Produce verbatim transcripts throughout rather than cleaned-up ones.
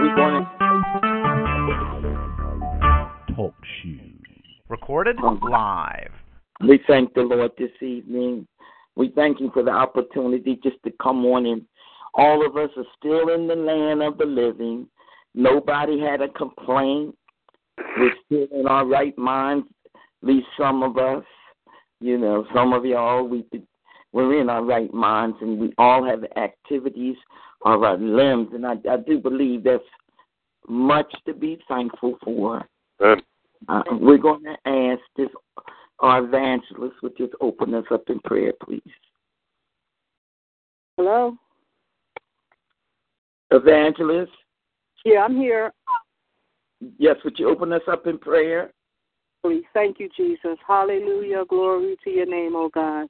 We're going to Talk Shoes. Recorded live. We thank the Lord this evening. We thank Him for the opportunity just to come on in. All of us are still in the land of the living. Nobody had a complaint. We're still in our right minds, at least some of us. You know, some of y'all, we, we're in our right minds, and we all have activities of our limbs. And I, I do believe that's much to be thankful for. Uh, we're going to ask this, our evangelist would just open us up in prayer, please. Hello? Evangelist? Yeah, I'm here. Yes, would you open us up in prayer? Please, thank you, Jesus. Hallelujah. Glory to your name, O God.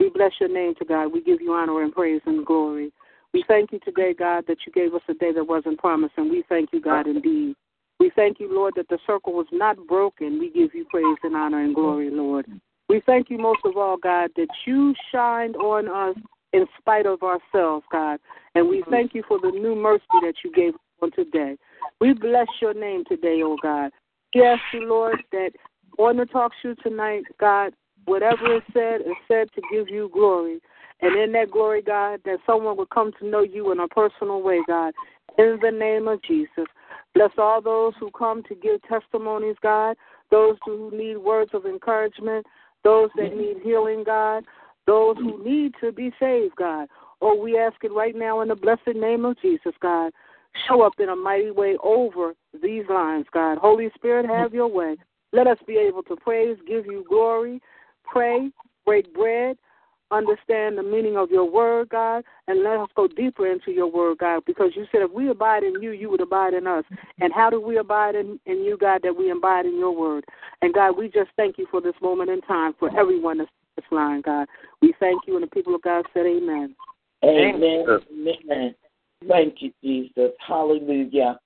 We bless your name, to God. We give you honor and praise and glory. We thank you today, God, that you gave us a day that wasn't promised, and we thank you, God, indeed. We thank you, Lord, that the circle was not broken. We give you praise and honor and glory, Lord. We thank you most of all, God, that you shined on us in spite of ourselves, God, and we thank you for the new mercy that you gave us on today. We bless your name today, oh God. We ask you, Lord, that on the Talk Show tonight, God, whatever is said is said to give you glory. And in that glory, God, that someone will come to know you in a personal way, God, in the name of Jesus. Bless all those who come to give testimonies, God, those who need words of encouragement, those that need healing, God, those who need to be saved, God. Oh, we ask it right now in the blessed name of Jesus, God. Show up in a mighty way over these lines, God. Holy Spirit, have your way. Let us be able to praise, give you glory, pray, break bread, understand the meaning of your word, God, and let us go deeper into your word, God, because you said if we abide in you, you would abide in us. And how do we abide in, in you, God, that we abide in your word? And, God, we just thank you for this moment in time, for everyone that's this line, God. We thank you, and the people of God said amen. Amen. Amen. Thank you, Jesus. Hallelujah.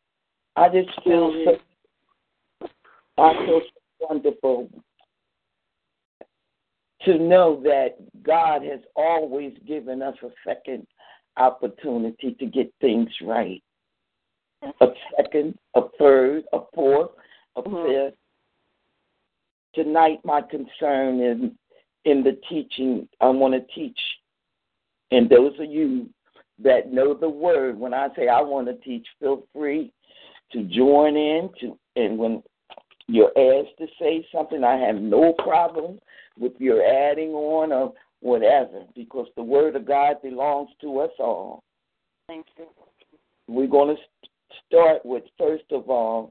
I just feel so, I feel so wonderful to know that God has always given us a second opportunity to get things right. A second, a third, a fourth, a fifth. Mm-hmm. Tonight, my concern is in the teaching. I want to teach, and those of you that know the word, when I say I want to teach, feel free to join in. To and when you're asked to say something, I have no problem with your adding on or whatever, because the word of God belongs to us all. Thank you. We're going to start with, first of all,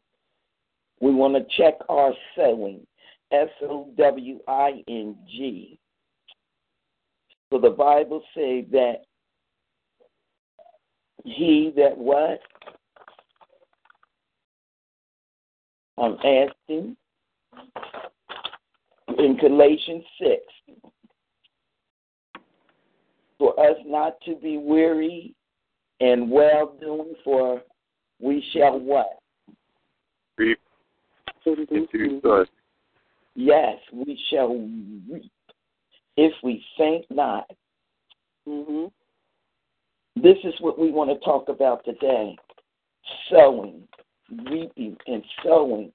we want to check our sowing, S O W I N G. So the Bible says that he that what? I'm asking in Galatians six, for us not to be weary and well doing, for we shall what? Reap. Yes, we shall reap if we faint not. Mm-hmm. This is what we want to talk about today, sowing, reaping, and sowing.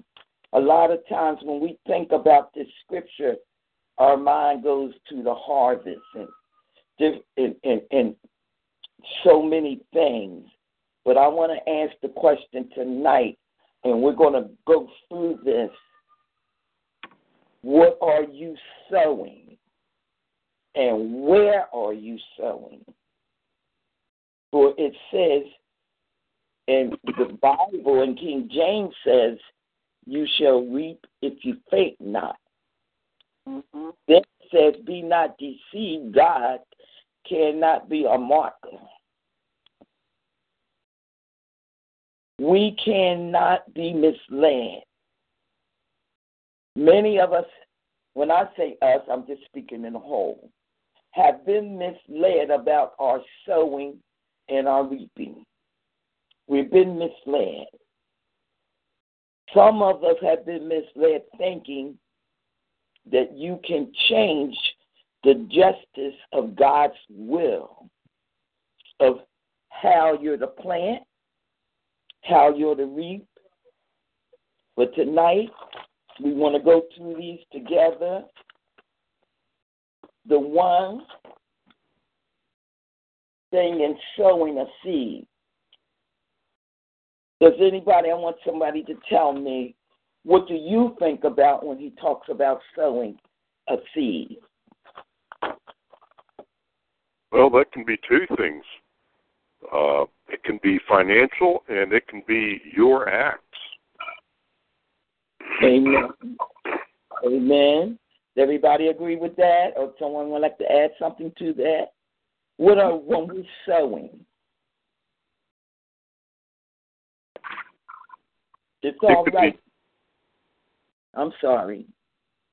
A lot of times when we think about this scripture, our mind goes to the harvest and, and, and, and so many things. But I want to ask the question tonight, and we're going to go through this. What are you sowing, and where are you sowing? For it says, and the Bible in King James says, you shall reap if you faint not. Mm-hmm. Then it says, be not deceived, God cannot be a mocker. We cannot be misled. Many of us, when I say us, I'm just speaking in whole, have been misled about our sowing and our reaping. We've been misled. Some of us have been misled thinking that you can change the justice of God's will, of how you're to plant, how you're to reap. But tonight, we want to go through these together. The one thing in sowing a seed. Does anybody, I want somebody to tell me, what do you think about when he talks about sowing a seed? Well, that can be two things. Uh, it can be financial, and it can be your acts. Amen. Amen. Does everybody agree with that, or someone would like to add something to that? What are when we're sowing? It's all it right. Be, I'm sorry.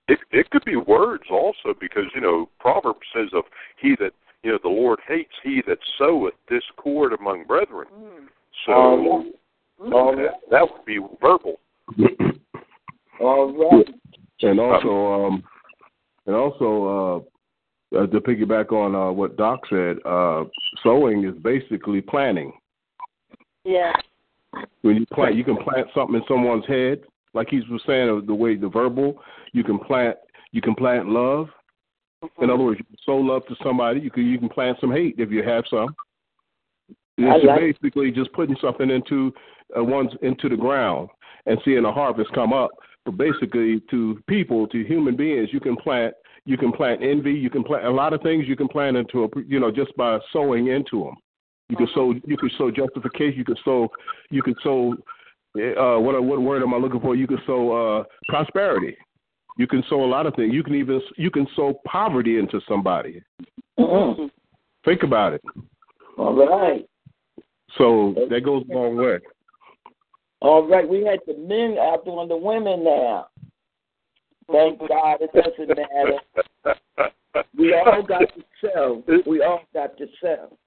It, it could be words also, because, you know, Proverbs says of he that, you know, the Lord hates he that soweth discord among brethren. So all right. All right. That, that would be verbal. All right. And also, um, and also uh, to piggyback on uh, what Doc said, uh, sowing is basically planting. Yeah. When you plant, you can plant something in someone's head, like he was saying, the way the verbal. You can plant, you can plant love. Mm-hmm. In other words, you can sow love to somebody. You can you can plant some hate if you have some. It's like basically it. just putting something into uh, one's into the ground and seeing a harvest come up. But basically, to people, to human beings, you can plant, you can plant envy. You can plant a lot of things. You can plant into a, you know, just by sowing into them. You could sow, you could sow justification. You could sow, you could sow. Uh, what what word am I looking for? You could sow uh, prosperity. You can sow a lot of things. You can even you can sow poverty into somebody. Mm-hmm. Think about it. All right. So that goes a long way. All right, we had the men out doing the women now. Thank God, it doesn't matter. We all got to sell. We all got to sell.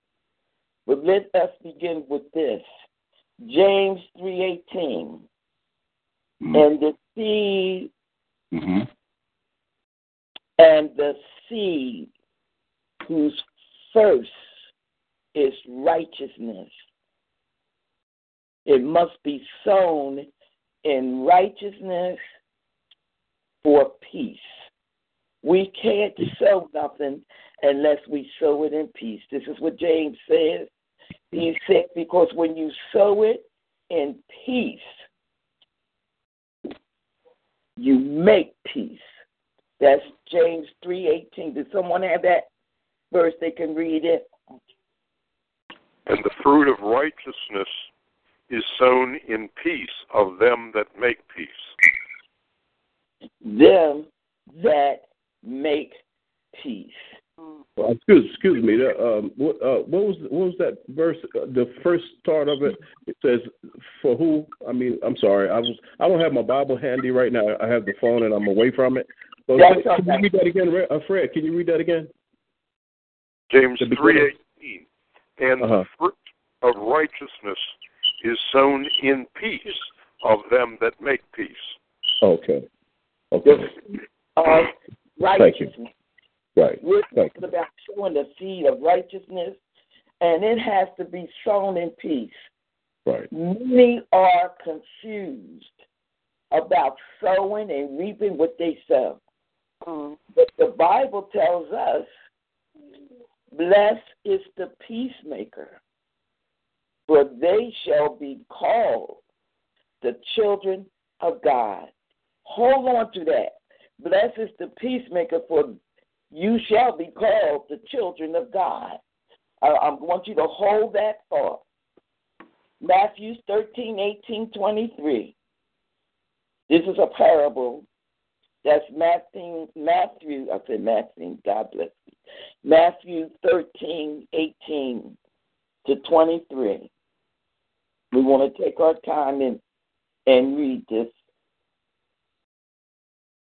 But let us begin with this. James three eighteen. Mm-hmm. And the seed mm-hmm. and the seed whose first is righteousness. It must be sown in righteousness for peace. We can't sow nothing unless we sow it in peace. This is what James says. He said, because when you sow it in peace, you make peace. That's James three eighteen. Does someone have that verse? They can read it. And the fruit of righteousness is sown in peace of them that make peace. Them that make peace. Well, excuse, excuse me. The, um, what, uh, what was what was that verse? Uh, the first part of it, it says, "For who?" I mean, I'm sorry. I was I don't have my Bible handy right now. I have the phone and I'm away from it. But That's can okay. you read that again, uh, Fred? Can you read that again? James three eighteen, and uh-huh. the fruit of righteousness is sown in peace of them that make peace. Okay. Okay. Uh, righteousness. Thank you. Right. We're talking about sowing the seed of righteousness, and it has to be sown in peace. Right. Many are confused about sowing and reaping what they sow. Mm. But the Bible tells us, blessed is the peacemaker, for they shall be called the children of God. Hold on to that. Blessed is the peacemaker, for you shall be called the children of God. I, I want you to hold that thought. Matthew thirteen, eighteen, twenty-three. This is a parable. That's Matthew, Matthew, I said Matthew, God bless you. Matthew thirteen, eighteen to twenty-three. We want to take our time and, and read this.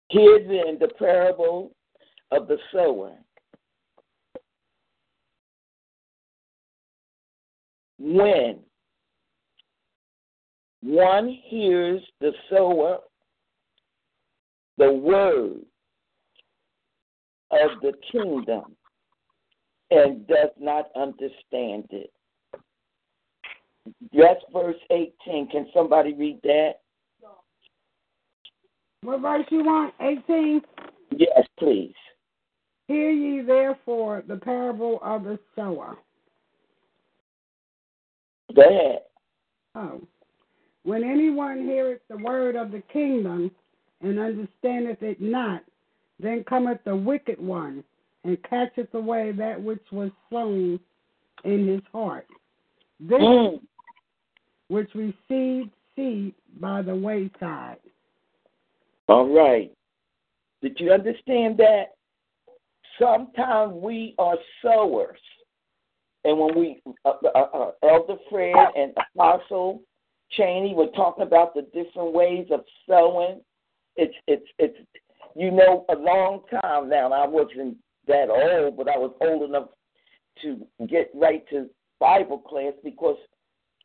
Here then the parable of the sower. When one hears the sower, the word of the kingdom, and does not understand it, That's verse eighteen. Can somebody read that? What verse you want? eighteen? Yes, please. Hear ye therefore the parable of the sower. Go ahead. Oh. When anyone heareth the word of the kingdom and understandeth it not, then cometh the wicked one and catcheth away that which was sown in his heart. This mm. which received seed by the wayside. All right. Did you understand that? Sometimes we are sowers. And when we, uh, uh, uh, Elder Fred and Apostle Cheney were talking about the different ways of sowing, it's, it's, it's, you know, a long time now, and I wasn't that old, but I was old enough to get right to Bible class because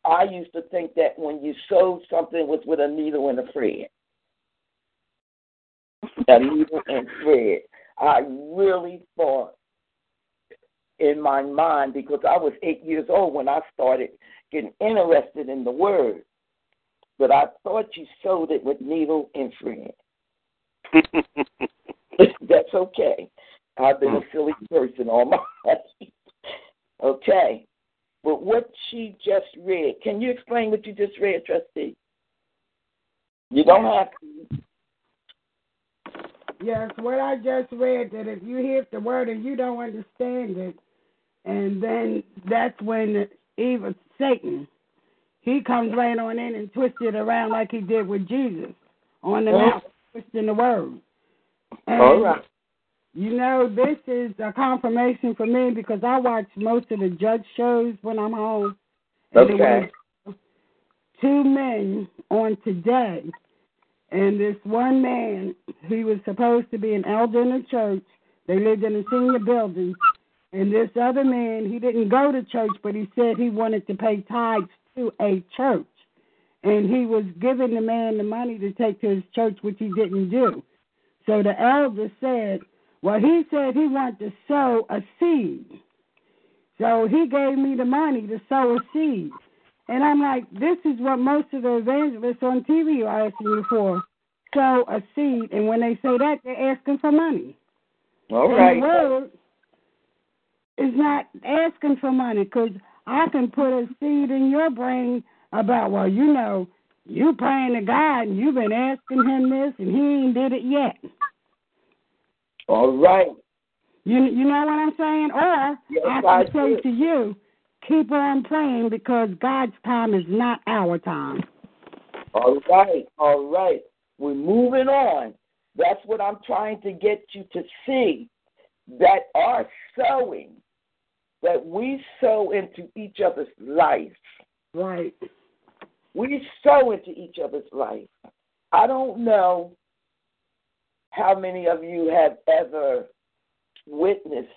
I used to think that when you sowed something, it was with a needle and a thread. A needle and thread. I really thought in my mind, because I was eight years old when I started getting interested in the word, but I thought you sowed it with needle and thread. That's okay. I've been a silly person all my life. Okay. But what she just read, can you explain what you just read, Trustee? You don't have to. Yes, what I just read, that if you hear the word and you don't understand it, and then that's when evil Satan, he comes right on in and twists it around like he did with Jesus on the oh. mountain, twisting the word. And all right. You know, this is a confirmation for me because I watch most of the judge shows when I'm home. Okay. Two men on today, and this one man, he was supposed to be an elder in the church. They lived in a senior building. And this other man, he didn't go to church, but he said he wanted to pay tithes to a church. And he was giving the man the money to take to his church, which he didn't do. So the elder said, well, he said he wanted to sow a seed. So he gave me the money to sow a seed. And I'm like, this is what most of the evangelists on T V are asking you for, sow a seed. And when they say that, they're asking for money. All right. And the word is not asking for money, because I can put a seed in your brain about, well, you know, you praying to God and you've been asking him this and he ain't did it yet. All right. You you know what I'm saying? Or yes, I can I say do. to you, keep on praying because God's time is not our time. All right. All right. We're moving on. That's what I'm trying to get you to see, that our sowing, that we sow into each other's life. Right. We sow into each other's life. I don't know how many of you have ever witnessed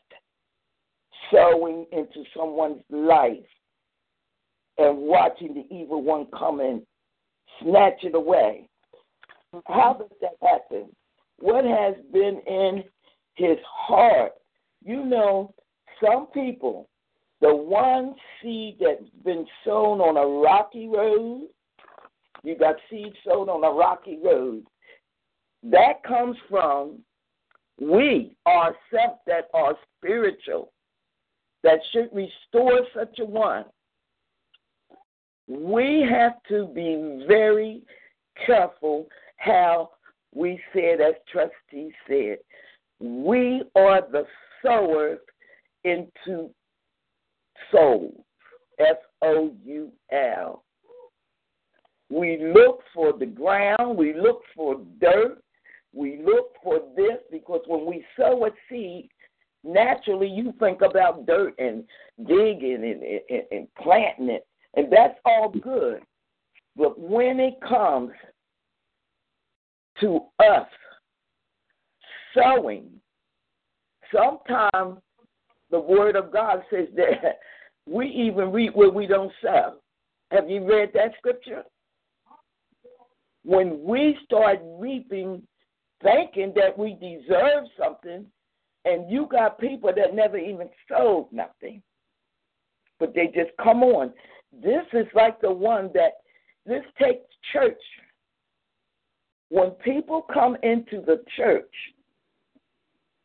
sowing into someone's life and watching the evil one come and snatch it away? How does that happen? What has been in his heart? You know, some people, the one seed that's been sown on a rocky road, you got seed sown on a rocky road. That comes from we ourselves that are spiritual, that should restore such a one. We have to be very careful how we say it, as Trustee said. We are the sowers into souls, S O U L. We look for the ground, we look for dirt, we look for this, because when we sow a seed, naturally you think about dirt and digging and, and, and planting it, and that's all good. But when it comes to us sowing, sometimes the Word of God says that we even reap where we don't sow. Have you read that scripture? When we start reaping, thinking that we deserve something, and you got people that never even sold nothing, but they just come on. This is like the one that, this takes church. When people come into the church,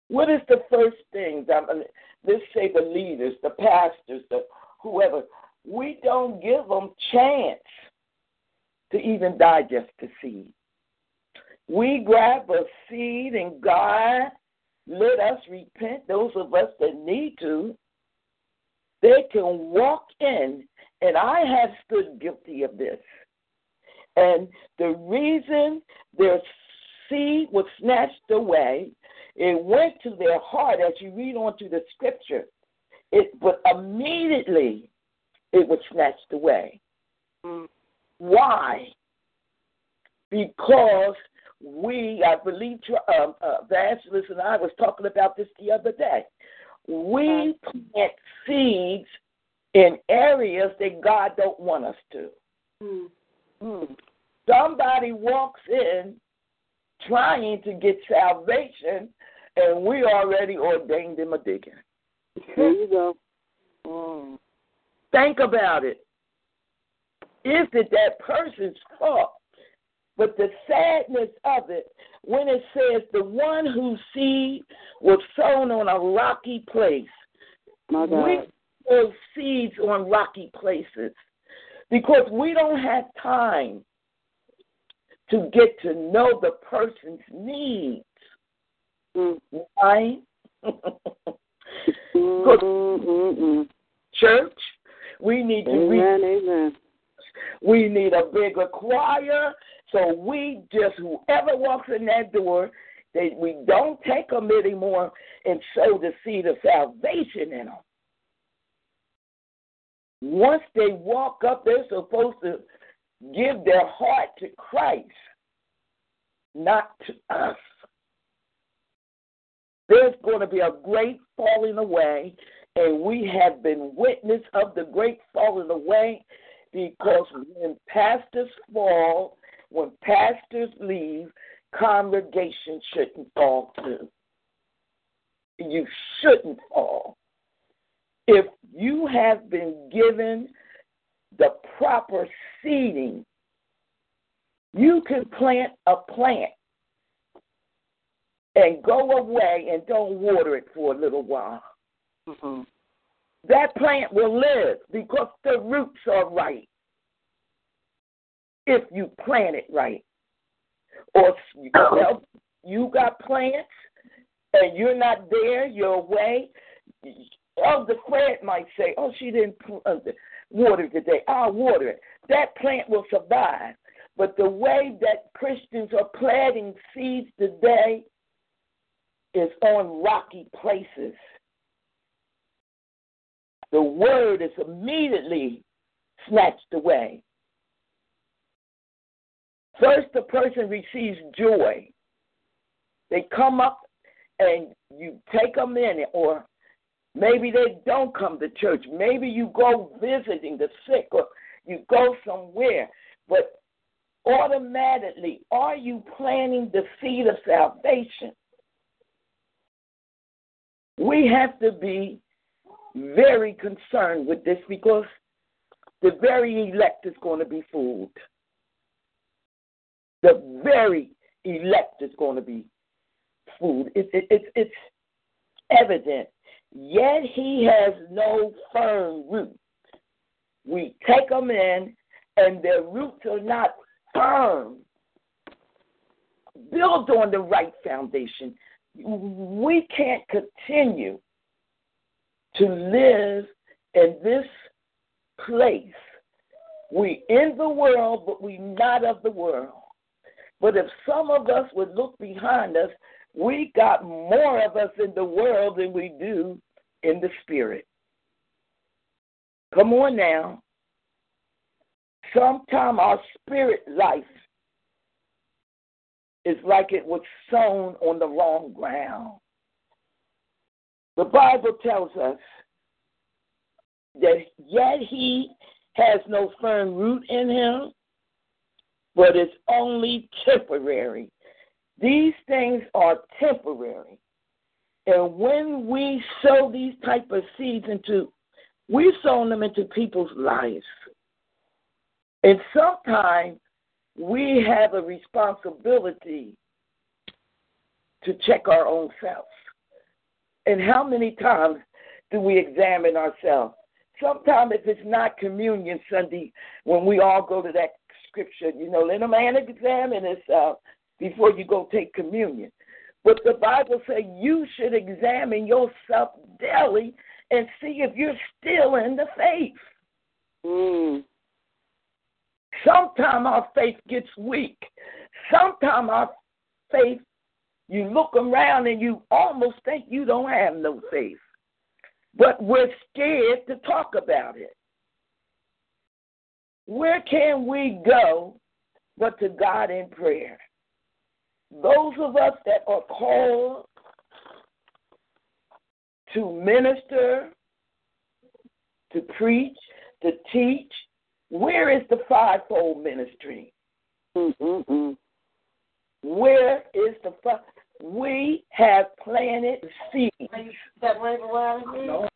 what is the first thing? That, let's say the leaders, the pastors, the whoever, we don't give them chance to even digest the seed. We grab a seed and God, let us repent, those of us that need to. They can walk in, and I have stood guilty of this. And the reason their seed was snatched away, it went to their heart, as you read on to the scripture. It, but immediately it was snatched away. Mm. Why? Because we, I believe, um, uh, Evangelist and I was talking about this the other day. We plant seeds in areas that God don't want us to. Mm. Mm. Somebody walks in trying to get salvation, and we already ordained him a deacon. There you go. Mm. Think about it. Is it that person's fault? But the sadness of it, when it says the one whose seed was sown on a rocky place, we sow seeds on rocky places because we don't have time to get to know the person's needs. Mm. Why? Mm-hmm. Church, we need to amen, re- amen. We need a bigger choir. So we just, whoever walks in that door, they, we don't take them anymore and sow the seed of salvation in them. Once they walk up, they're supposed to give their heart to Christ, not to us. There's going to be a great falling away, and we have been witness of the great falling away because when pastors fall, when pastors leave, congregations shouldn't fall too. You shouldn't fall. If you have been given the proper seeding, you can plant a plant and go away and don't water it for a little while. Mm-hmm. That plant will live because the roots are right. If you plant it right, or you, know, you got plants and you're not there, you're away. Elder Fred might say, "Oh, she didn't water today. I'll water it." That plant will survive. But the way that Christians are planting seeds today is on rocky places. The word is immediately snatched away. First, the person receives joy. They come up and you take them in, or maybe they don't come to church. Maybe you go visiting the sick or you go somewhere. But automatically, are you planting the seed of salvation? We have to be very concerned with this because the very elect is going to be fooled. The very elect is going to be fooled. It, it, it, it's evident. Yet he has no firm root. We take them in, and their roots are not firm. Build on the right foundation. We can't continue to live in this place. We in the world, but we not of the world. But if some of us would look behind us, we got more of us in the world than we do in the spirit. Come on now. Sometimes our spirit life is like it was sown on the wrong ground. The Bible tells us that yet he has no firm root in him, but it's only temporary. These things are temporary. And when we sow these type of seeds into, we've sown them into people's lives. And sometimes we have a responsibility to check our own self. And how many times do we examine ourselves? Sometimes if it's not communion Sunday, when we all go to that scripture, you know, let a man examine himself before you go take communion. But the Bible says you should examine yourself daily and see if you're still in the faith. Mm. Sometimes our faith gets weak. Sometimes our faith, you look around and you almost think you don't have no faith. But we're scared to talk about it. Where can we go but to God in prayer? Those of us that are called to minister, to preach, to teach, where is the fivefold ministry? Mm-mm-mm. Where is the five? We have planted seeds. That no.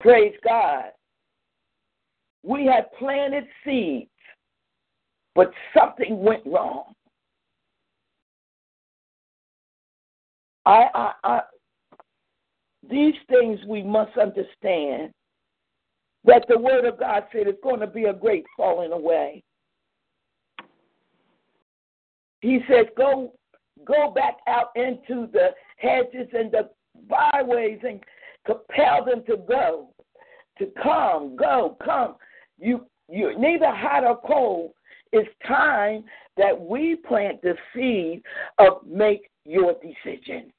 Praise God. We have planted seeds, but something went wrong. I, I, I, these things we must understand, that the Word of God said it's going to be a great falling away. He says, go go back out into the hedges and the byways and compel them to go, to come, go, come. You, you're neither hot or cold. It's time that we plant the seed of make your decision.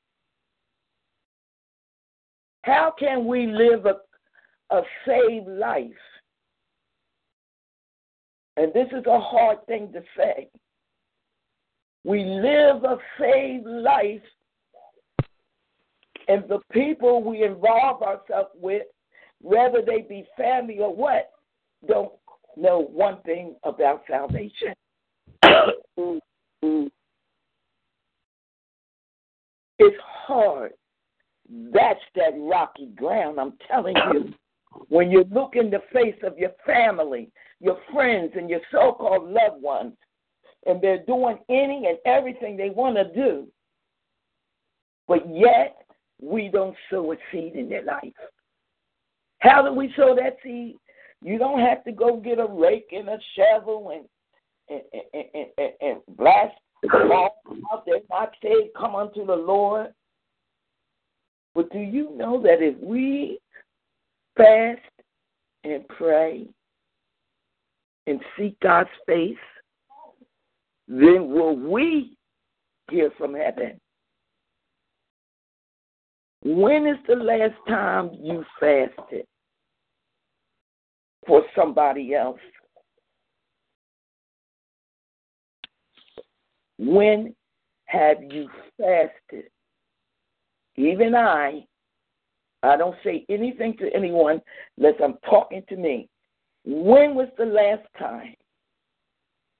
How can we live a, a saved life? And this is a hard thing to say. We live a saved life, and the people we involve ourselves with, whether they be family or what, don't know one thing about salvation. It's hard. That's that rocky ground, I'm telling you. When you look in the face of your family, your friends, and your so-called loved ones, and they're doing any and everything they want to do, but yet we don't sow a seed in their life. How do we sow that seed? You don't have to go get a rake and a shovel and and, and, and, and, and blast all out there. I say, come unto the Lord. But do you know that if we fast and pray and seek God's face, then will we hear from heaven? When is the last time you fasted for somebody else? When have you fasted? Even I, I don't say anything to anyone unless I'm talking to me. When was the last time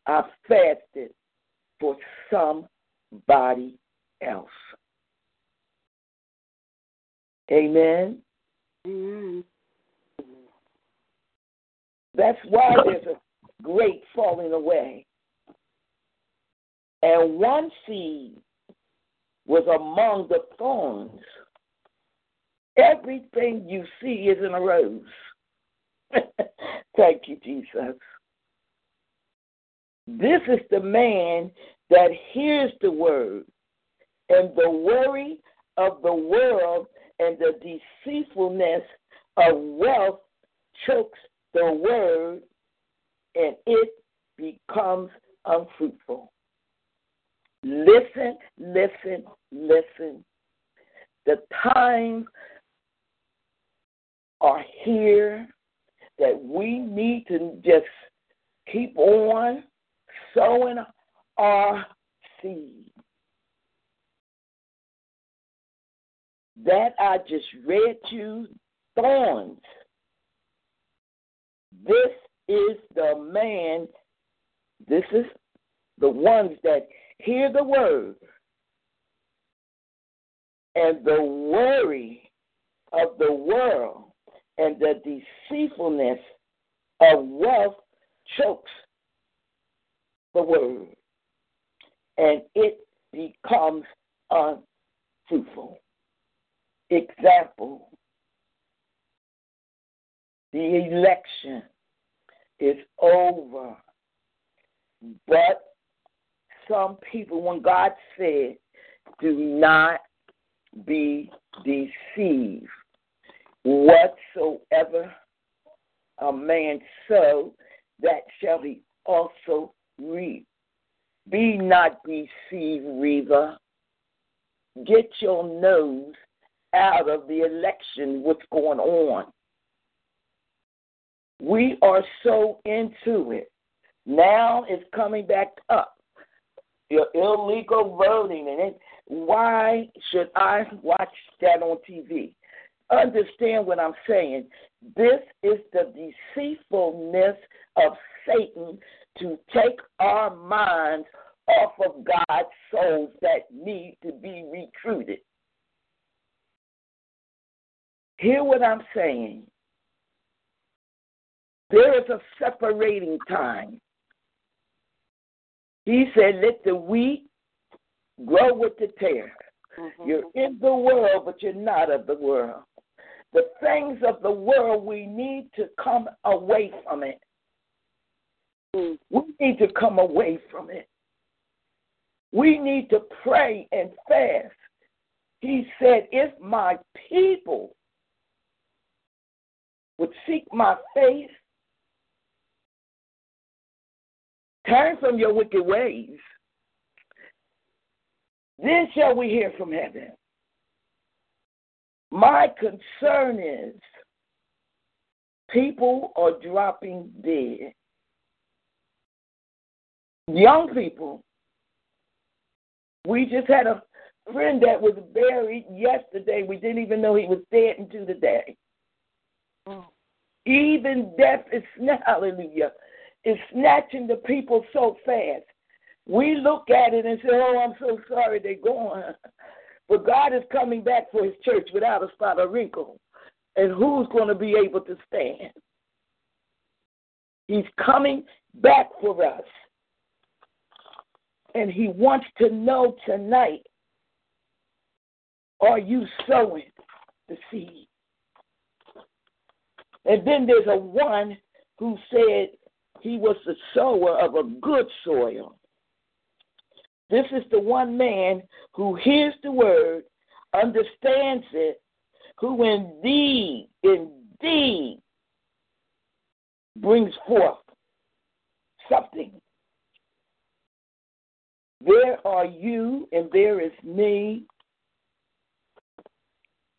I fasted for somebody else? Amen? Mm-hmm. That's why there's a great falling away. And one seed was among the thorns. Everything you see is in a rose. Thank you, Jesus. This is the man that hears the word, and the worry of the world and the deceitfulness of wealth chokes the word, and it becomes unfruitful. Listen, listen, listen. The times are here that we need to just keep on sowing our seed. That I just read you, thorns. This is the man, this is the ones that hear the word, and the worry of the world and the deceitfulness of wealth chokes the word, and it becomes unfruitful. Example, the election is over, but some people, when God said, do not be deceived. Whatsoever a man sow, that shall he also reap. Be not deceived, Reva. Get your nose out of the election, what's going on. We are so into it. Now it's coming back up. Your illegal voting. And it, why should I watch that on T V? Understand what I'm saying. This is the deceitfulness of Satan to take our minds off of God's souls that need to be recruited. Hear what I'm saying. There is a separating time. He said, let the wheat grow with the tare. Mm-hmm. You're in the world, but you're not of the world. The things of the world, we need to come away from it. Mm. We need to come away from it. We need to pray and fast. He said, if my people would seek my face, turn from your wicked ways, then shall we hear from heaven. My concern is people are dropping dead. Young people. We just had a friend that was buried yesterday. We didn't even know he was dead until today. Oh. Even death is, hallelujah, is snatching the people so fast. We look at it and say, oh, I'm so sorry they're gone. But God is coming back for his church without a spot or wrinkle. And who's going to be able to stand? He's coming back for us. And he wants to know tonight, are you sowing the seed? And then there's a one who said he was the sower of a good soil. This is the one man who hears the word, understands it, who indeed, indeed brings forth something. There are you and there is me.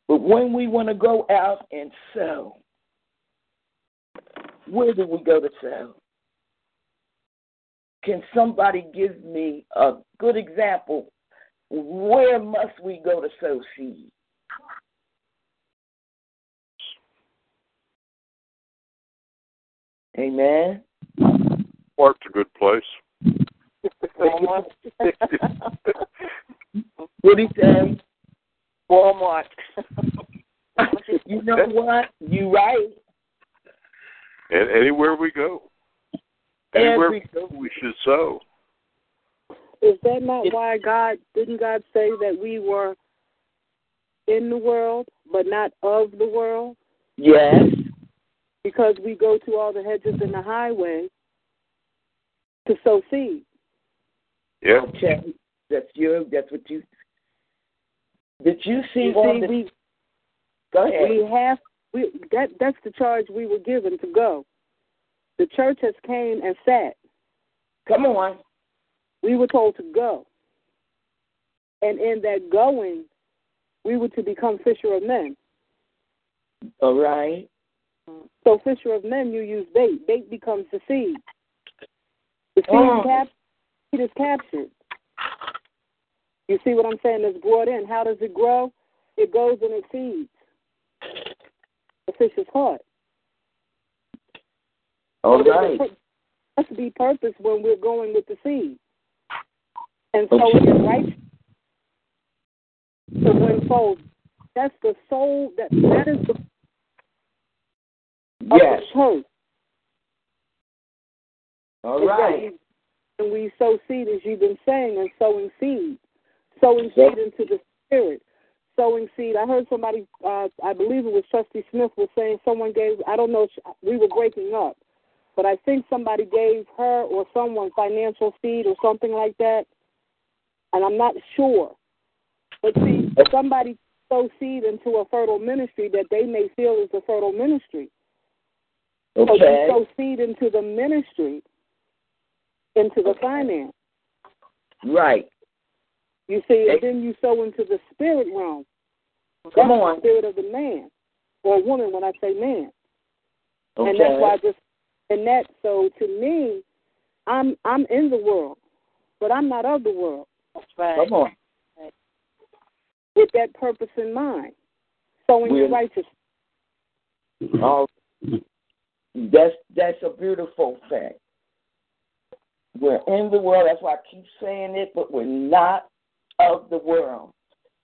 But when we want to go out and sow, where do we go to sow? Can somebody give me a good example? Where must we go to sow seed? Amen. Mark's a good place. Walmart. What he say? Walmart. You know what? You right. And anywhere we go, anywhere Every, we go, we should sow. Is that not why God didn't God say that we were in the world but not of the world? Yes. Because we go to all the hedges and the highways to sow seed. Yeah. Okay. That's you. That's what you. Did you see? You see the, we, go ahead. We have. We that. That's the charge we were given to go. The church has came and sat. Come on. We were told to go. And in that going, we were to become fisher of men. All right. So fisher of men, you use bait. Bait becomes the seed. The seed oh. cap- It is captured. You see what I'm saying? It's brought in. How does it grow? It goes and it feeds the fish's heart. All right. It must be purpose when we're going with the seed. And so okay. It is right to one fold. That's the soul. That, that is the, yes. Of the church. All today. Right. And we sow seed, as you've been saying, and sowing seed. Sowing yep. seed into the spirit. Sowing seed. I heard somebody, uh, I believe it was Trustee Smith, was saying someone gave, I don't know, we were breaking up, but I think somebody gave her or someone financial seed or something like that, and I'm not sure. But see, somebody sow seed into a fertile ministry that they may feel is a fertile ministry. Okay. So they sow seed into the ministry, into the okay. finance. Right. You see, and then you sow into the spirit realm. Come that's on. The spirit of the man or woman when I say man. Okay. And that's why I just, and that, so to me, I'm I'm in the world, but I'm not of the world. That's right. Come on. Right. With that purpose in mind. Sowing your righteousness. Oh, that's, that's a beautiful fact. We're in the world, that's why I keep saying it, but we're not of the world.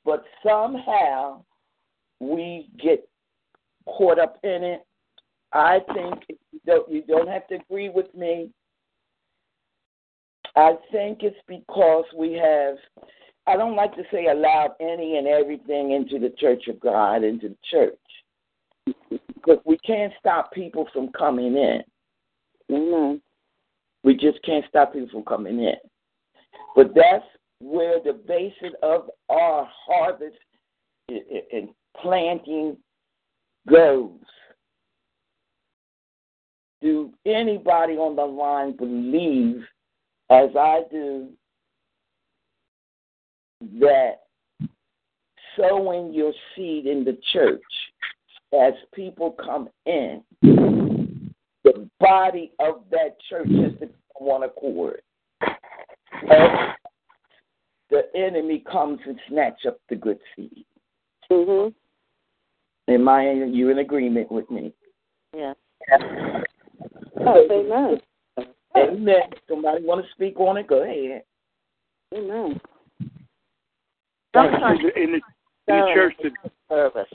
But somehow we get caught up in it. I think you don't, you don't have to agree with me. I think it's because we have, I don't like to say allowed any and everything into the church of God, into the church. Because we can't stop people from coming in. Mm-hmm. We just can't stop people from coming in. But that's where the basis of our harvest and planting goes. Do anybody on the line believe, as I do, that sowing your seed in the church as people come in, the body of that church has to be on one accord? As the enemy comes and snatches up the good seed. Mm-hmm. Am I, you in agreement with me? Yeah. yeah. Oh, amen. Amen. Somebody want to speak on it? Go ahead. Amen. Sometimes in the, in the church service,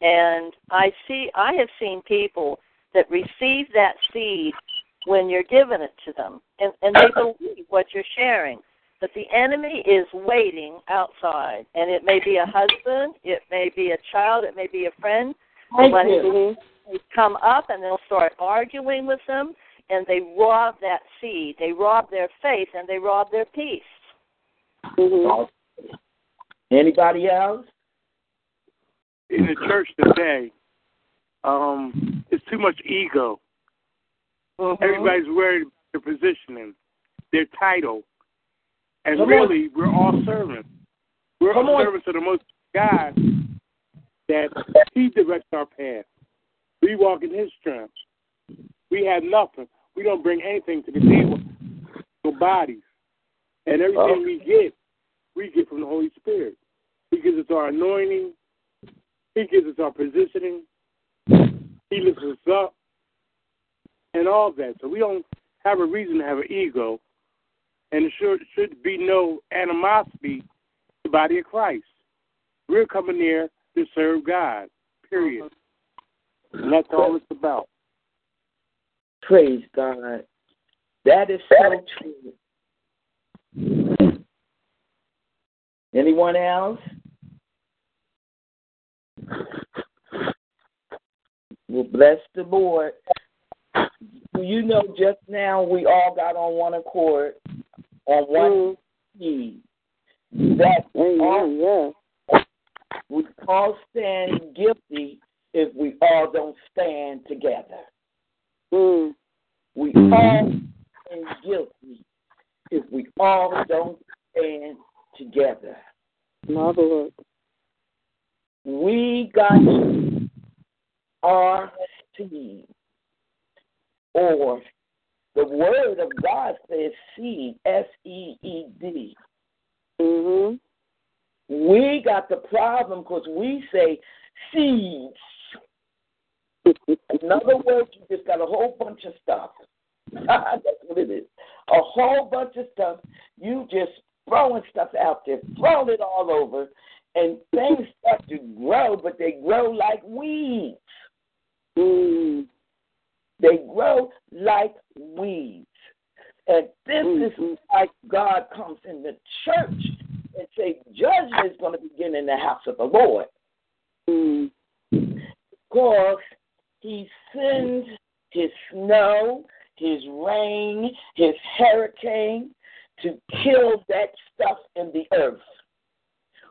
and I see, I have seen people that receive that seed when you're giving it to them, and, and they believe what you're sharing. But the enemy is waiting outside, and it may be a husband, it may be a child, it may be a friend. Thank They come up and they'll start arguing with them, and they rob that seed. They rob their faith, and they rob their peace. Mm-hmm. Anybody else? In the church today, um, it's too much ego. Mm-hmm. Everybody's worried about their positioning, their title. And Come really, on. we're all servants. We're Come all on. servants of the Most God that He directs our path. We walk in His strength. We have nothing. We don't bring anything to the table. No bodies. And everything oh. we get, we get from the Holy Spirit. He gives us our anointing. He gives us our positioning. He lifts us up. And all that. So we don't have a reason to have an ego. And there should, should be no animosity to the body of Christ. We're coming there to serve God. Period. Uh-huh. And that's all it's about. Praise God. That is so true. Anyone else? Well, bless the Lord. You know, just now we all got on one accord, on one seed. That we all, we all stand guilty if we all don't stand together. Mm. We all stand guilty if we all don't stand together. Mother. We got our seed, or the word of God says seed, S E E D. Mm-hmm. We got the problem because we say seeds. In other words, you just got a whole bunch of stuff. That's what it is. A whole bunch of stuff. You just throwing stuff out there, throwing it all over, and things start to grow, but they grow like weeds. Mm. They grow like weeds. And this mm-hmm. is why God comes in the church and say judgment is going to begin in the house of the Lord. Mm-hmm. Because he sends his snow, his rain, his hurricane to kill that stuff in the earth.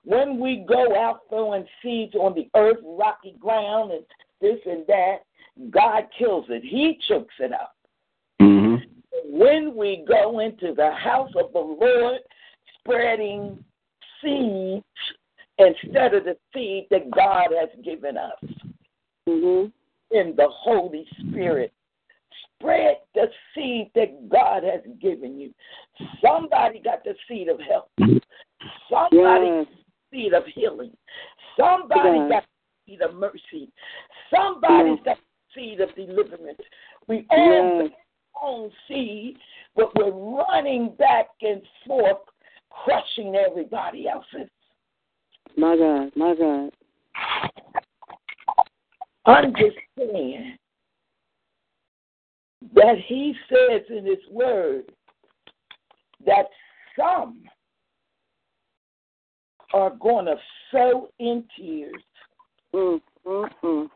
When we go out throwing seeds on the earth, rocky ground, and this and that, God kills it. He chokes it up. Mm-hmm. When we go into the house of the Lord, spreading seeds instead of the seed that God has given us mm-hmm. in the Holy Spirit, spread the seed that God has given you. Somebody got the seed of health. Somebody yes. got the seed of healing. Somebody yes. got the seed of mercy. Somebody's yes. got the seed of deliverance. We all yes. our own seed, but we're running back and forth, crushing everybody else's. My God, my God. Understand that he says in his word that some are going to sow in tears. Mm, mm, mm.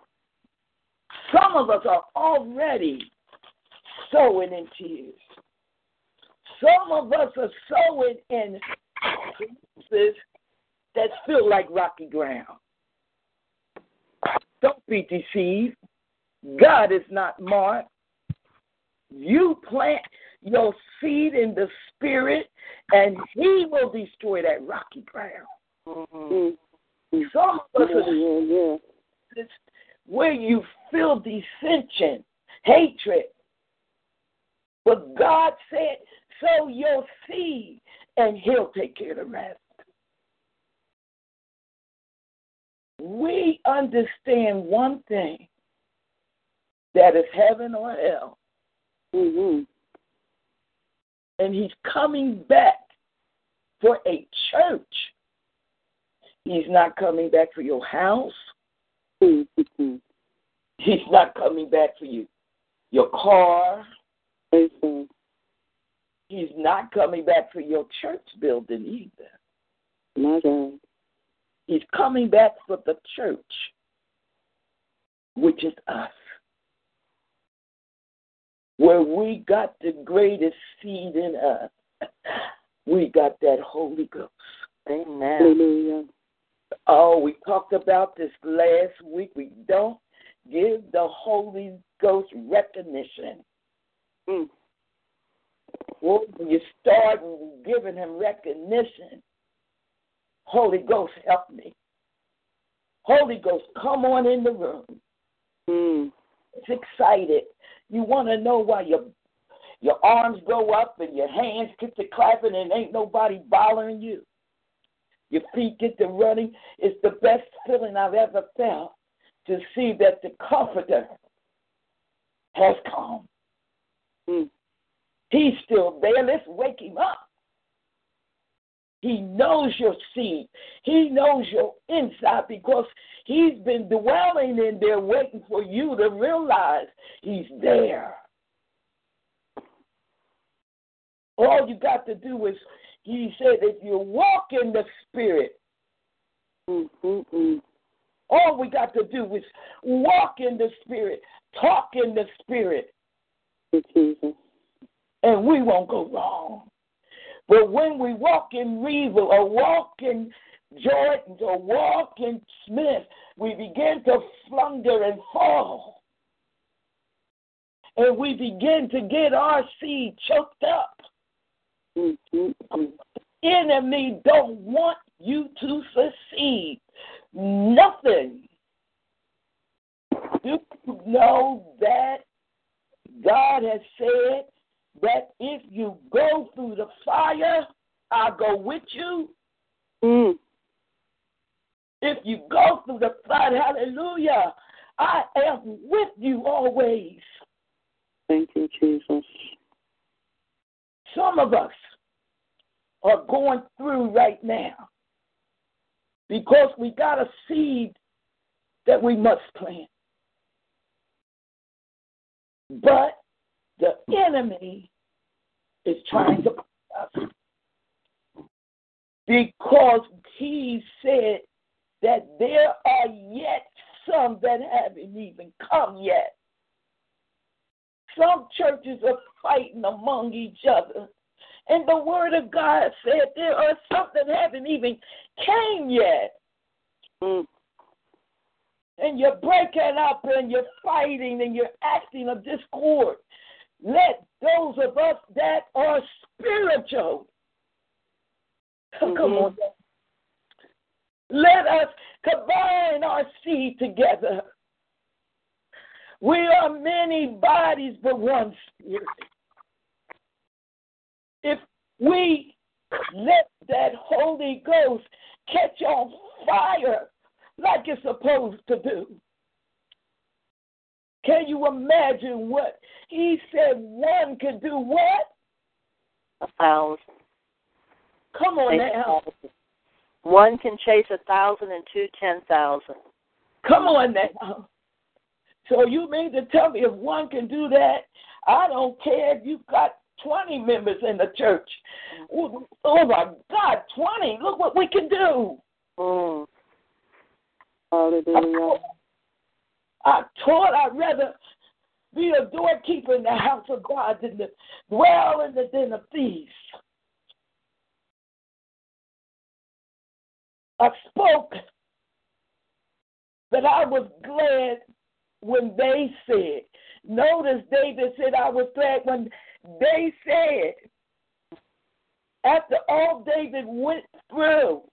Some of us are already sowing in tears. Some of us are sowing in places that feel like rocky ground. Don't be deceived. God is not mocked. You plant your seed in the spirit, and he will destroy that rocky ground. Mm-hmm. Some of us yeah, yeah. where you feel dissension, hatred. But God said, sow your seed, and he'll take care of the rest. We understand one thing, that is heaven or hell. Mm-hmm. And he's coming back for a church. He's not coming back for your house. Mm-hmm. He's not coming back for you, your car. Mm-hmm. He's not coming back for your church building either. My God. He's coming back for the church, which is us, where we got the greatest seed in us. We got that Holy Ghost. Amen. Hallelujah. Oh, we talked about this last week. We don't give the Holy Ghost recognition. Mm. Well, when you start giving him recognition, Holy Ghost, help me. Holy Ghost, come on in the room. Mm. It's excited. You want to know why your your arms go up and your hands get to clapping and ain't nobody bothering you. Your feet get to running. It's the best feeling I've ever felt to see that the Comforter has come. Mm. He's still there. Let's wake him up. He knows your seed. He knows your inside because he's been dwelling in there waiting for you to realize he's there. All you got to do is, he said, if you walk in the spirit, mm-hmm. all we got to do is walk in the spirit, talk in the spirit, mm-hmm. and we won't go wrong. But when we walk in Revel or walk in Jordan or walk in Smith, we begin to flounder and fall. And we begin to get our seed choked up. Mm-hmm. Enemy don't want you to succeed. Nothing. Do you know that God has said that if you go through the fire, I'll go with you? Mm. If you go through the flood, hallelujah, I am with you always. Thank you, Jesus. Some of us are going through right now because we got a seed that we must plant. But the enemy is trying to put us, because he said that there are yet some that haven't even come yet. Some churches are fighting among each other. And the word of God said there are some that haven't even came yet. Mm. And you're breaking up and you're fighting and you're acting of discord. Let those of us that are spiritual, mm-hmm. come on, let us combine our seed together. We are many bodies, but one spirit. If we let that Holy Ghost catch on fire like it's supposed to do, can you imagine what he said one could do? What? A thousand. Come on now. One can chase a thousand and two, ten thousand. Come on now. So you mean to tell me if one can do that, I don't care if you've got twenty members in the church. Oh, my God, twenty. Look what we can do. Mm. Hallelujah. I taught I'd rather be a doorkeeper in the house of God than to dwell in the den of thieves. I spoke that I was glad when they said. Notice David said, I was glad when they said. After all David went through,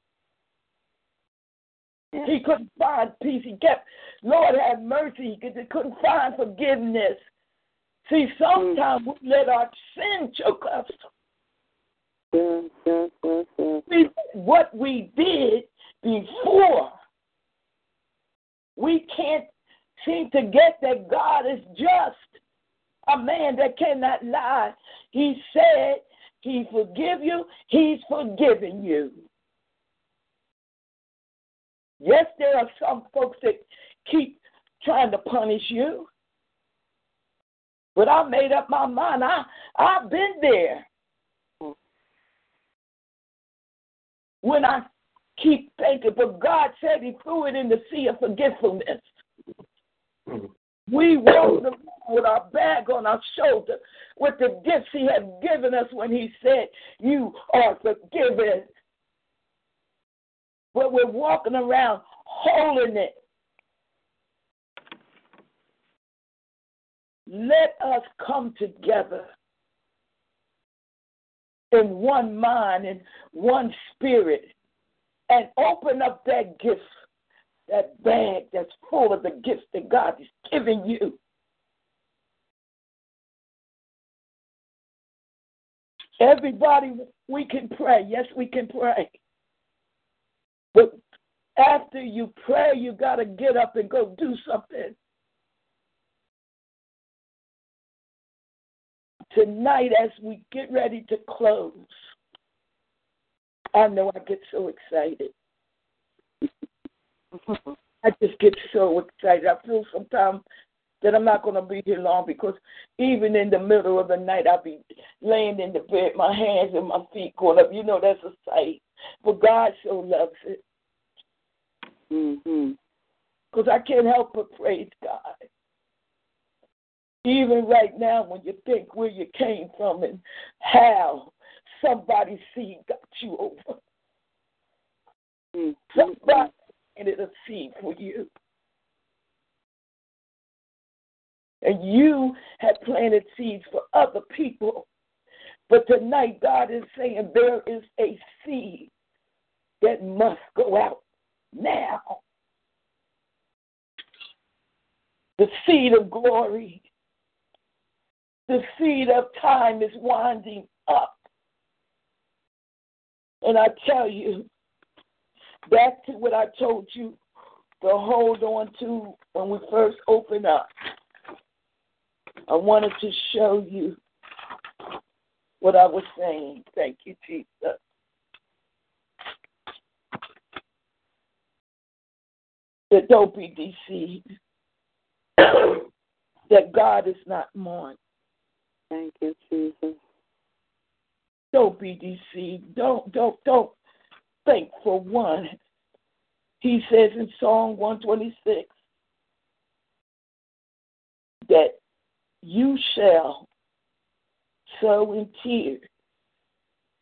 he couldn't find peace. He kept, Lord have mercy, he couldn't find forgiveness. See, sometimes we let our sin choke us. We, what we did before, we can't seem to get that God is just, a man that cannot lie. He said he forgive you, he's forgiven you. Yes, there are some folks that keep trying to punish you. But I made up my mind. I, I've been there. When I keep thinking, but God said he threw it in the sea of forgetfulness. We walked around with our bag on our shoulder with the gifts he had given us when he said, you are forgiven. But we're walking around holding it. Let us come together in one mind and one spirit and open up that gift, that bag that's full of the gifts that God is giving you. Everybody, we can pray. Yes, we can pray. But after you pray, you got to get up and go do something. Tonight, as we get ready to close, I know I get so excited. I just get so excited. I feel sometimes that I'm not going to be here long, because even in the middle of the night, I'll be laying in the bed, my hands and my feet going up. You know, that's a sight. But God so loves it. Mm-hmm. Because I can't help but praise God. Even right now, when you think where you came from and how somebody's seed got you over. Mm-hmm. Somebody planted a seed for you. And you have planted seeds for other people. But tonight, God is saying there is a seed that must go out now. The seed of glory. The seed of time is winding up. And I tell you, back to what I told you to hold on to when we first opened up. I wanted to show you what I was saying. Thank you, Jesus. That don't be deceived. That God is not mourned. Thank you, Jesus. Don't be deceived. Don't, don't, don't think for one. He says in Psalm one twenty-six that you shall sow in tears,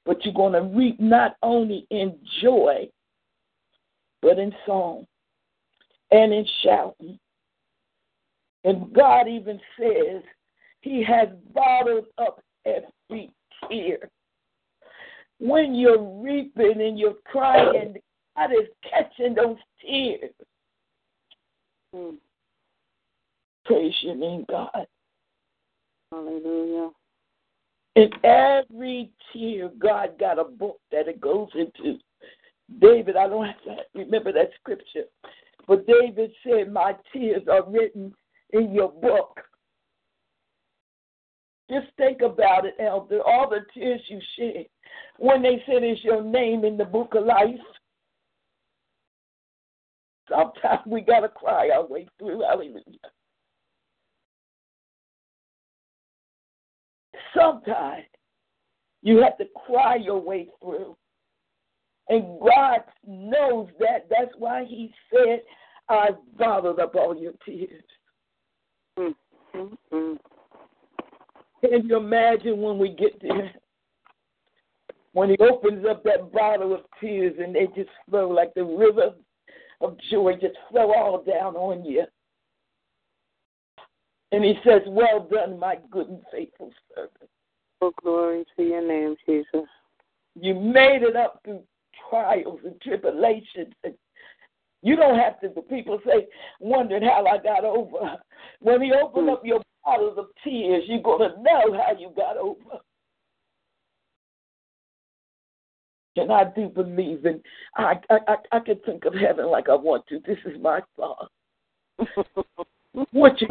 but you're going to reap not only in joy, but in song and in shouting. And God even says he has bottled up every tear. When you're reaping and you're crying, God is catching those tears. Mm. Praise your name, God. Hallelujah. And every tear, God got a book that it goes into. David, I don't have to remember that scripture, but David said, my tears are written in your book. Just think about it, Elder, all the tears you shed. When they said it's your name in the book of life, sometimes we got to cry our way through. Hallelujah. Sometimes you have to cry your way through. And God knows that. That's why he said, I've bottled up all your tears. Mm-hmm. Can you imagine when we get there? When he opens up that bottle of tears and they just flow like the river of joy, just flow all down on you. And he says, well done, my good and faithful servant. Oh, glory to your name, Jesus. You made it up through trials and tribulations. And you don't have to, the people say, wondering how I got over. When he opened up your bottles of tears, you're going to know how you got over. And I do believe, and I, I, I, I can think of heaven like I want to. This is my thought. What you,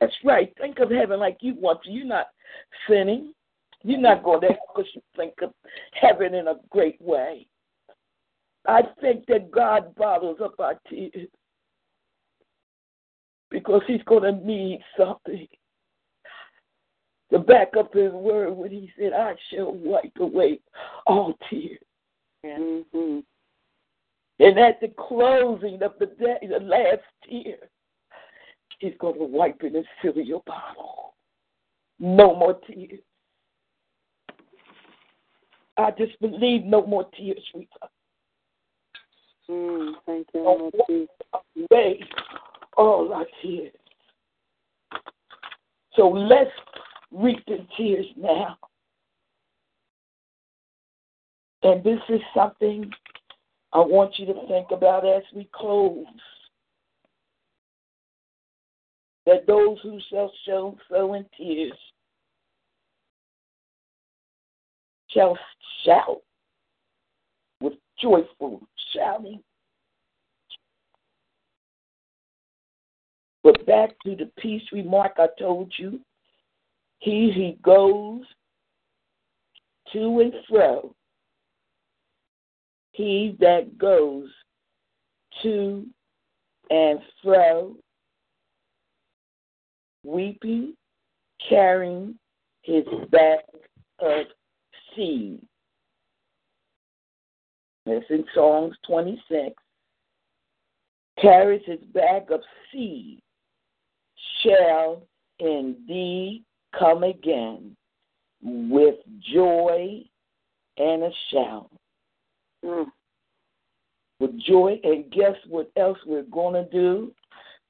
that's right. Think of heaven like you want to. You're not sinning. You're not going to hell because you think of heaven in a great way. I think that God bottles up our tears because he's going to need something to back up his word when he said, I shall wipe away all tears. Mm-hmm. And at the closing of the day, the last tear, he's going to wipe it and fill your bottle. No more tears. I just believe no more tears, sweetheart. Mm, thank you. I'll wipe away all our tears. So let's reap the tears now. And this is something I want you to think about as we close. That those who shall sow, sow in tears shall shout with joyful shouting. But back to the peace remark I told you. He who goes to and fro, he that goes to and fro, weeping, carrying his bag of seed. That's in Psalms twenty-six. Carries his bag of seed, shall indeed come again with joy and a shout. Mm. With joy, and guess what else we're going to do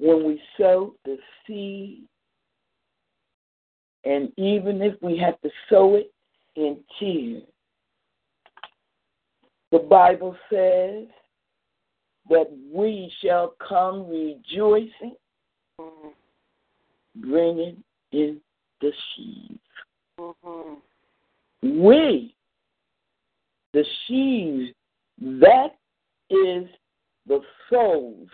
when we sow the seed? And even if we have to sow it in tears, the Bible says that we shall come rejoicing, bringing in the sheaves. Mm-hmm. We, the sheaves, that is the souls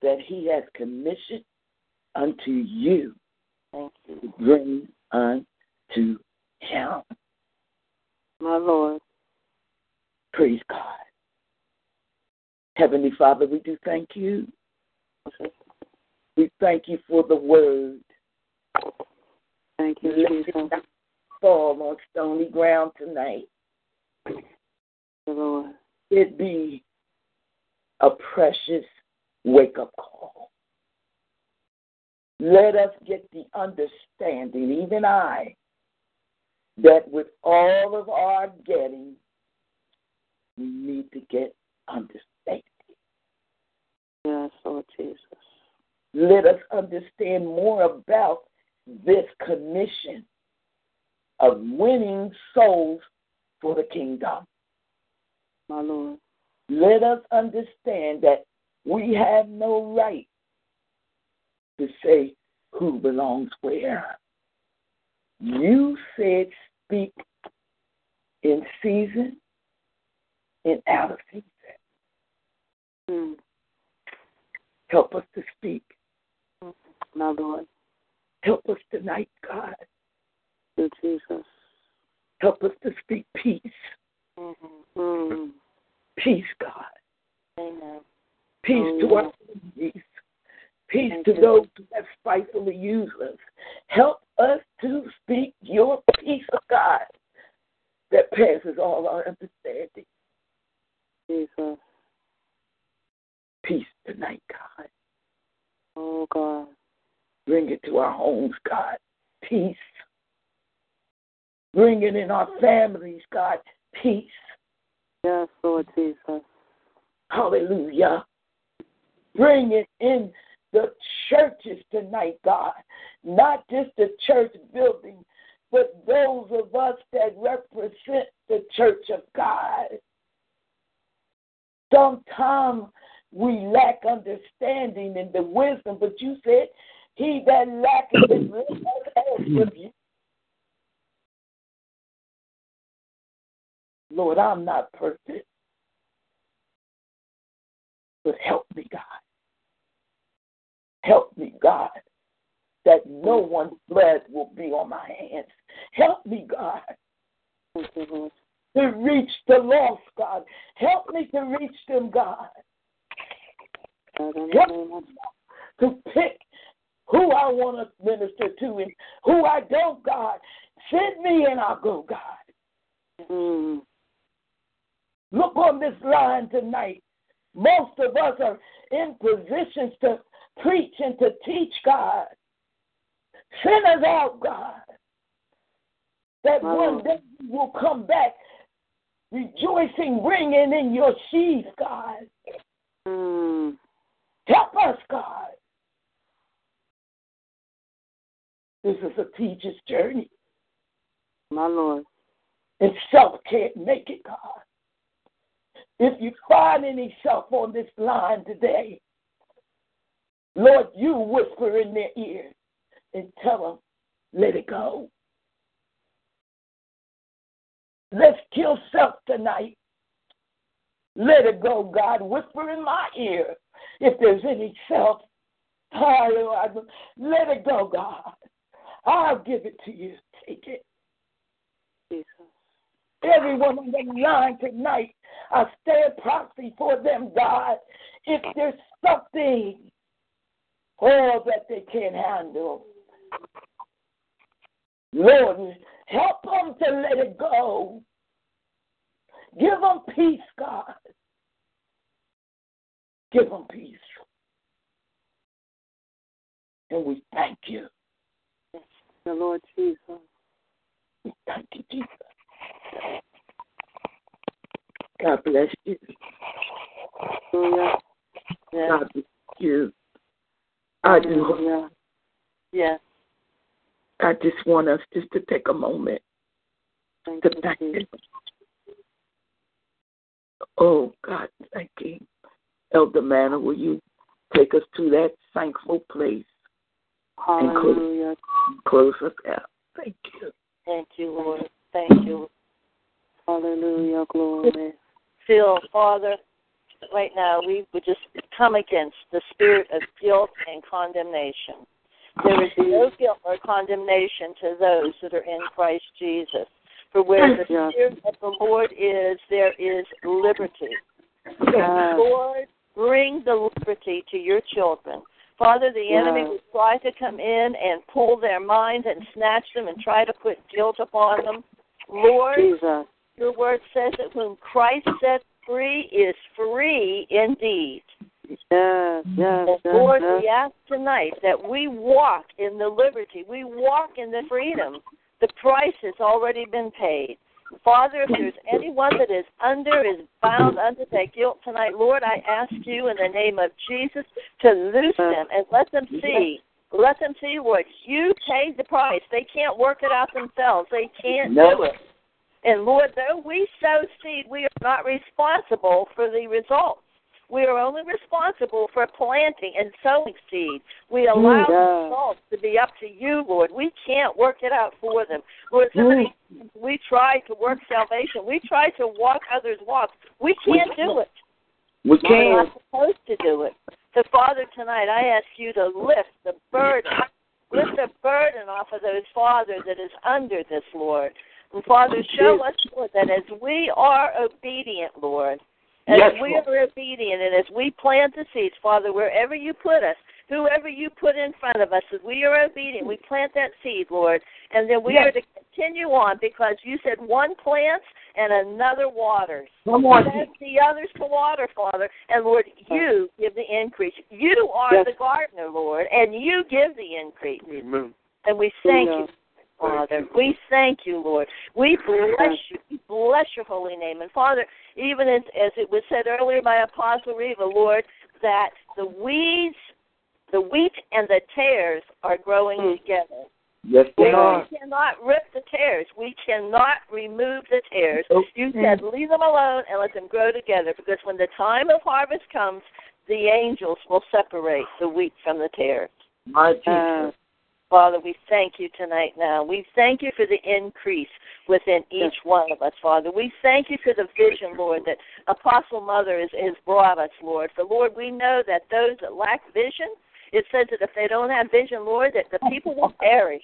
that he has commissioned unto you, thank you, to bring unto him. My Lord. Praise God. Heavenly Father, we do thank you. We thank you for the word. Thank you, Jesus. fall on stony ground tonight. Lord, it be a precious wake-up call. Let us get the understanding, even I, that with all of our getting, we need to get understanding. Yes, Lord Jesus. Let us understand more about this commission of winning souls for the kingdom. My Lord. Let us understand that we have no right to say who belongs where. You said speak in season and out of season. Mm. Help us to speak. My Lord. Help us tonight, God. Dear Jesus. Help us to speak peace. Mm-hmm. Mm-hmm. Peace, God. Amen. Peace Amen. to our enemies. Peace Thank to you. Those who have spitefully used us. Help us to speak your peace of God that passes all our understanding. Jesus. Peace tonight, God. Oh, God. Bring it to our homes, God. Peace. Bring it in our families, God. Peace. Yes, Lord Jesus. Hallelujah. Bring it in the churches tonight, God. Not just the church building, but those of us that represent the church of God. Sometimes we lack understanding and the wisdom, but you said, he that lacketh is wisdom, ask of you. Lord, I'm not perfect, but help me, God. Help me, God, that no one's blood will be on my hands. Help me, God, to reach the lost, God. Help me to reach them, God. Help me to pick who I want to minister to and who I don't, God. Send me and I'll go, God. Mm. Look on this line tonight. Most of us are in positions to preach and to teach, God. Send us out, God, that wow. one day you will come back rejoicing, bringing in your sheaves, God. Mm. Help us, God. This is a teacher's journey. My Lord. And self can't make it, God. If you find any self on this line today, Lord, you whisper in their ear and tell them, let it go. Let's kill self tonight. Let it go, God. Whisper in my ear if there's any self. Let it go, God. I'll give it to you. Take it. Jesus. Everyone on the line tonight, I stand proxy for them, God. If there's something, all that they can't handle, Lord, help them to let it go. Give them peace, God. Give them peace. And we thank you. The Lord Jesus. We thank you, Jesus. God bless you. Yeah. Yeah. God bless you. I do. Yeah. yeah. I just want us just to take a moment thank to thank you. Him. Oh, God, thank you. Elder Manor, will you take us to that thankful place? Hallelujah. And close, close us out. Thank you. Thank you, Lord. Thank you. Hallelujah, glory. Still, Father, right now we would just come against the spirit of guilt and condemnation. There is no guilt or condemnation to those that are in Christ Jesus. For where the spirit of the Lord is, there is liberty. Yes. Lord, bring the liberty to your children. Father, the enemy would try to come in and pull their minds and snatch them and try to put guilt upon them. Lord, Jesus. Your word says that whom Christ sets free is free indeed. Yes, yes, and Lord, yes. We ask tonight that we walk in the liberty. We walk in the freedom. The price has already been paid. Father, if there's anyone that is under, is bound under that guilt tonight, Lord, I ask you in the name of Jesus to loose them and let them see. Let them see what you paid the price. They can't work it out themselves. They can't no. do it. And Lord, though we sow seed, we are not responsible for the results. We are only responsible for planting and sowing seed. We allow the results to be up to you, Lord. We can't work it out for them. Lord, so many times we try to work salvation. We try to walk others' walks. We can't do it. We can't. We're not supposed to do it. So, Father, tonight I ask you to lift the burden, lift the burden off of those, Father, that is under this, Lord. And, Father, show us, Lord, that as we are obedient, Lord, As yes, we are Lord. obedient and as we plant the seeds, Father, wherever you put us, whoever you put in front of us, as we are obedient, we plant that seed, Lord, and then we yes. are to continue on because you said one plants and another waters. One waters. The others to water, Father, and Lord, you give the increase. You are yes. the gardener, Lord, and you give the increase. Amen. And we thank Amen. you. Father, we thank you, Lord. We bless you. We bless your holy name. And, Father, even as, as it was said earlier by Apostle Reva, Lord, that the weeds, the wheat and the tares are growing together. Yes, they are. We cannot rip the tares. We cannot remove the tares. You said leave them alone and let them grow together because when the time of harvest comes, the angels will separate the wheat from the tares. My Jesus. Father, we thank you tonight now. We thank you for the increase within each one of us, Father. We thank you for the vision, Lord, that Apostle Mother has, has brought us, Lord. For, Lord, we know that those that lack vision, it says that if they don't have vision, Lord, that the people will perish.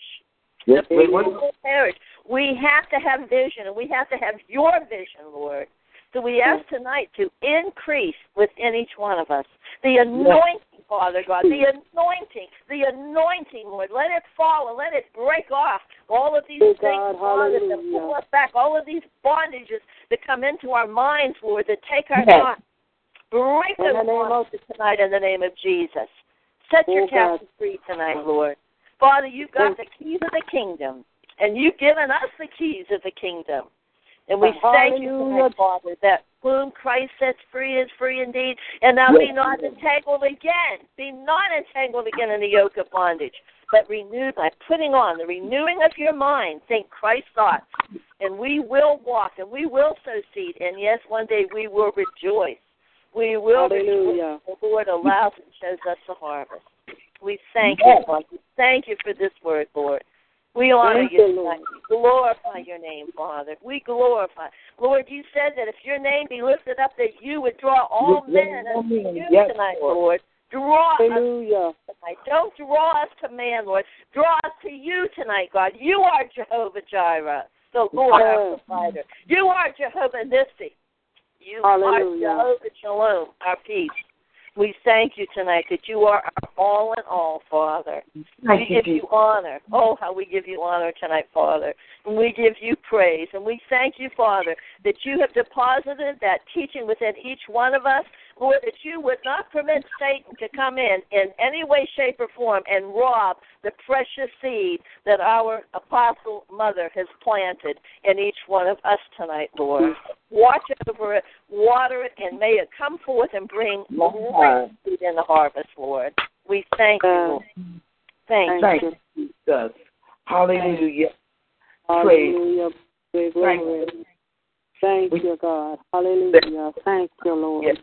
Yes, the people will perish. We have to have vision, and we have to have your vision, Lord. So we ask tonight to increase within each one of us the anointing. Father God, the anointing, the anointing, Lord, let it fall and let it break off all of these oh things, God, Father, hallelujah. That pull us back, all of these bondages that come into our minds, Lord, that take our yes. thoughts. Break in those bondages tonight in the name of Jesus. Set oh your captives free tonight, Lord. Father, you've got the keys of the kingdom, and you've given us the keys of the kingdom. And we hallelujah. Thank you tonight, Father, that whom Christ sets free is free indeed. And now be not entangled again. Be not entangled again in the yoke of bondage. But renewed by putting on the renewing of your mind. Think Christ's thoughts. And we will walk and we will sow seed. And yes, one day we will rejoice. We will hallelujah. Rejoice. The Lord allows and shows us the harvest. We thank yes. you, Father. We thank you for this word, Lord. We honor you tonight. We glorify your name, Father. We glorify. Lord, you said that if your name be lifted up, that you would draw all men unto you yes, tonight, Lord. Lord. Draw hallelujah. Us tonight. Don't draw us to man, Lord. Draw us to you tonight, God. You are Jehovah Jireh, the Lord yes. our provider. You are Jehovah Nissi. You hallelujah. Are Jehovah Shalom, our peace. We thank you tonight that you are our all in all, Father. We give you honor. Oh, how we give you honor tonight, Father. And we give you praise. And we thank you, Father, that you have deposited that teaching within each one of us, Lord, that you would not permit Satan to come in in any way, shape, or form and rob the precious seed that our Apostle Mother has planted in each one of us tonight, Lord. Watch over it, water it, and may it come forth and bring life in the harvest, Lord. We thank you, Lord. Thank, thank you. you. Jesus. Hallelujah. Hallelujah. Praise. Thank you. Thank you, God. Hallelujah. Thank you, Lord. Yes.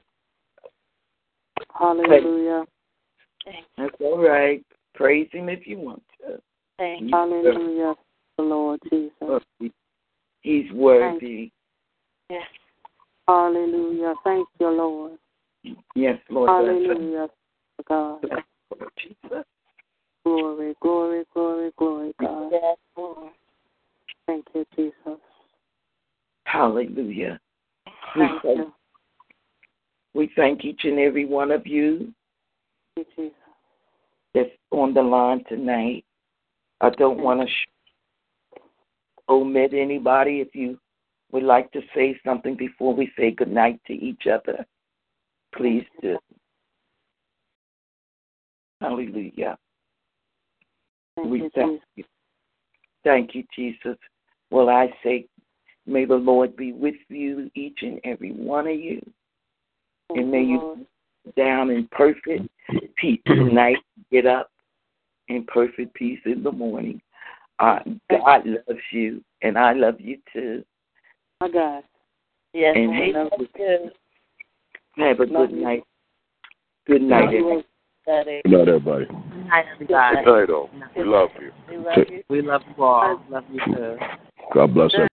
Hallelujah. Thank you. That's all right. Praise him if you want to. Thank you. Hallelujah. The Lord Jesus. He's worthy. Yes. Hallelujah. Thank you, Lord. Yes, Lord. Hallelujah, God. Jesus. Glory, glory, glory, glory, God. Yes, Lord. Thank you, Jesus. Hallelujah. Thank we, you. we thank each and every one of you. Thank you, Jesus. that's on the line tonight. I don't want to sh- omit anybody. If you would like to say something before we say goodnight to each other, please do. Hallelujah. Thank we you, thank Jesus. you. Thank you, Jesus. Well, I say, may the Lord be with you, each and every one of you. Thank and may you be down in perfect peace tonight. Get up in perfect peace in the morning. Uh, God loves you, and I love you too. My God. Yes, and I love you too. Have a love good you. night. Good night, everyone. Good night, everybody. Good night, everybody. Good night, all. We love you. We love you. We love you all. Love you, sir. God bless you.